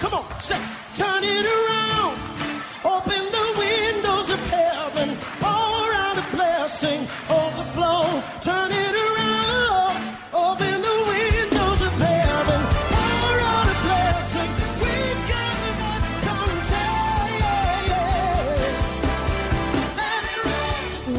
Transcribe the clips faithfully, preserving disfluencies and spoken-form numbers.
Come on, say, turn it around, open the windows of heaven, pour out a blessing, overflow, turn it around, open the windows of heaven, pour out a blessing, we've got what comes out.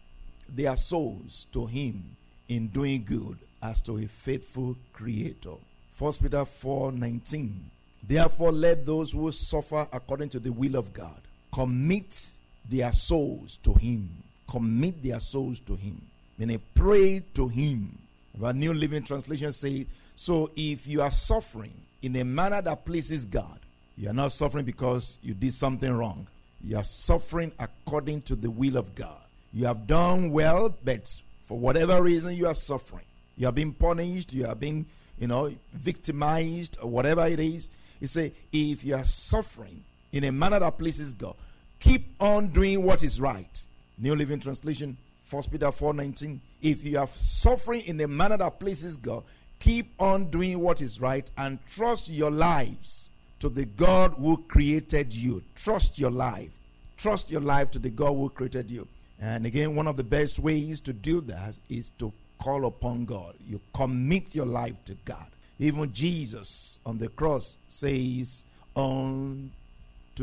their souls to him in doing good as to a faithful creator. First Peter four nineteen. Therefore let those who suffer according to the will of God commit their souls to him. Commit their souls to him. Then they pray to him. Our New Living Translation says, so if you are suffering in a manner that pleases God, you are not suffering because you did something wrong. You are suffering according to the will of God. You have done well, but for whatever reason you are suffering. You are being punished, you are being, you know, victimized, or whatever it is. He said, if you are suffering in a manner that pleases God, keep on doing what is right. New Living Translation, First Peter four nineteen. If you are suffering in a manner that pleases God, keep on doing what is right and trust your lives to the God who created you. Trust your life. Trust your life to the God who created you. And again, one of the best ways to do that is to call upon God. You commit your life to God. Even Jesus on the cross says, unto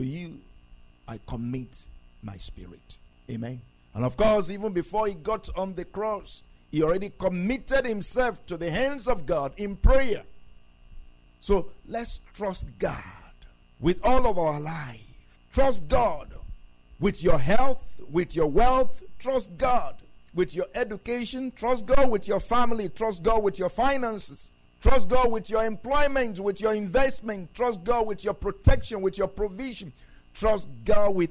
you I commit my spirit. Amen. And of course, even before he got on the cross, he already committed himself to the hands of God in prayer. So let's trust God with all of our life. Trust God with your health, with your wealth. Trust God with your education. Trust God with your family. Trust God with your finances. Trust God with your employment, with your investment. Trust God with your protection, with your provision. Trust God with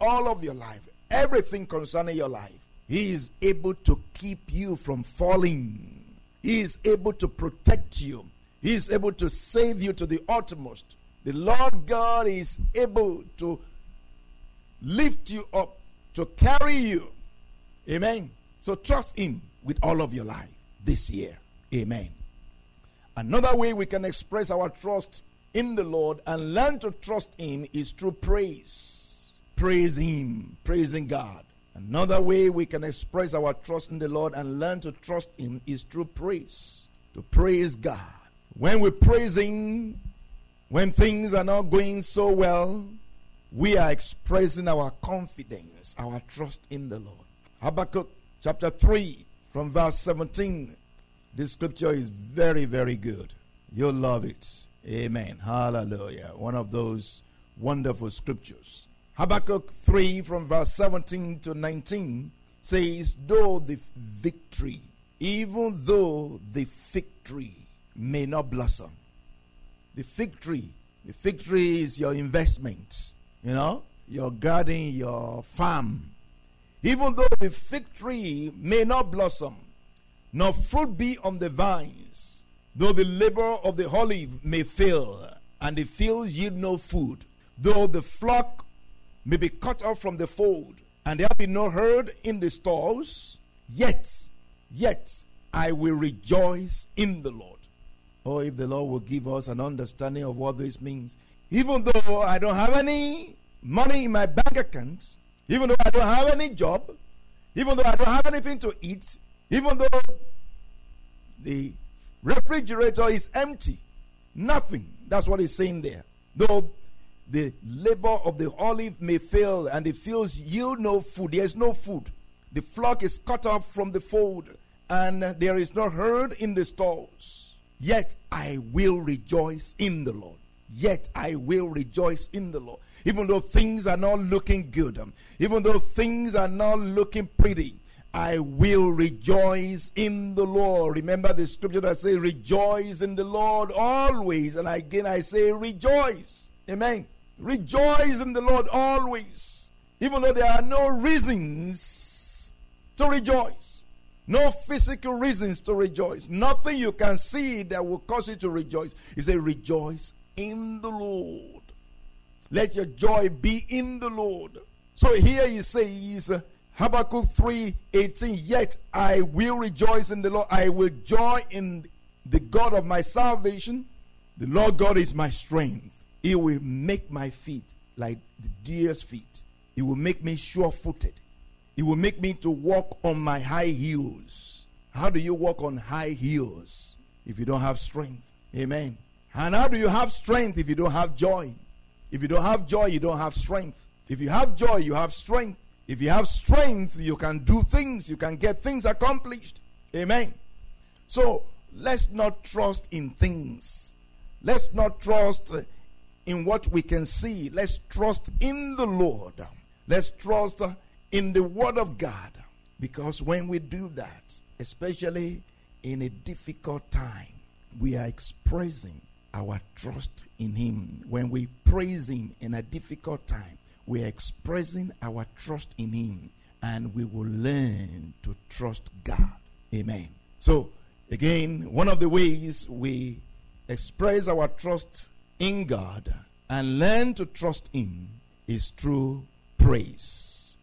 all of your life, everything concerning your life. He is able to keep you from falling. He is able to protect you. He is able to save you to the uttermost. The Lord God is able to lift you up, to carry you. Amen. So trust him with all of your life this year. Amen. Another way we can express our trust in the Lord and learn to trust him is through praise. Praise him. Praising God. Another way we can express our trust in the Lord and learn to trust him is through praise. To praise God. When we praise him, when things are not going so well, we are expressing our confidence, our trust in the Lord. Habakkuk chapter three, From verse seventeen, this scripture is very, very good. You'll love it. Amen. Hallelujah. One of those wonderful scriptures. Habakkuk three from verse seventeen to nineteen says, though the victory, even though the fig tree may not blossom. The fig tree, the fig tree is your investment, you know, your garden, your farm. Even though the fig tree may not blossom, nor fruit be on the vines, though the labor of the olive may fail, and the fields yield no food, though the flock may be cut off from the fold, and there be no herd in the stalls, yet, yet I will rejoice in the Lord. Oh, if the Lord will give us an understanding of what this means. Even though I don't have any money in my bank account, even though I don't have any job, even though I don't have anything to eat, even though the refrigerator is empty, nothing. That's what he's saying there. Though the labor of the olive may fail and the fields yield no food, there is no food. The flock is cut off from the fold and there is no herd in the stalls. Yet I will rejoice in the Lord. Yet I will rejoice in the Lord. Even though things are not looking good, even though things are not looking pretty, I will rejoice in the Lord. Remember the scripture that says, rejoice in the Lord always. And again, I say, rejoice. Amen. Rejoice in the Lord always. Even though there are no reasons to rejoice. No physical reasons to rejoice. Nothing you can see that will cause you to rejoice. He said, rejoice in the Lord. Let your joy be in the Lord. So here he says, Habakkuk three eighteen, yet I will rejoice in the Lord. I will joy in the God of my salvation. The Lord God is my strength. He will make my feet like the deer's feet. He will make me sure-footed. He will make me to walk on my high heels. How do you walk on high heels if you don't have strength? Amen. And how do you have strength if you don't have joy? If you don't have joy, you don't have strength. If you have joy, you have strength. If you have strength, you can do things. You can get things accomplished. Amen. So, let's not trust in things. Let's not trust in what we can see. Let's trust in the Lord. Let's trust in the Word of God. Because when we do that, especially in a difficult time, we are expressing our trust in Him. When we praise Him in a difficult time, we are expressing our trust in Him, and we will learn to trust God. Amen. So, again, one of the ways we express our trust in God and learn to trust Him is through praise.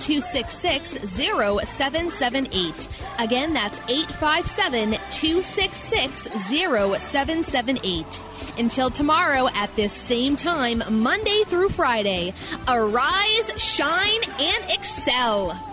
two six six, zero seven seven eight. Again, that's eight five seven, two six six, zero seven seven eight. Until tomorrow at this same time, Monday through Friday, arise, shine, and excel.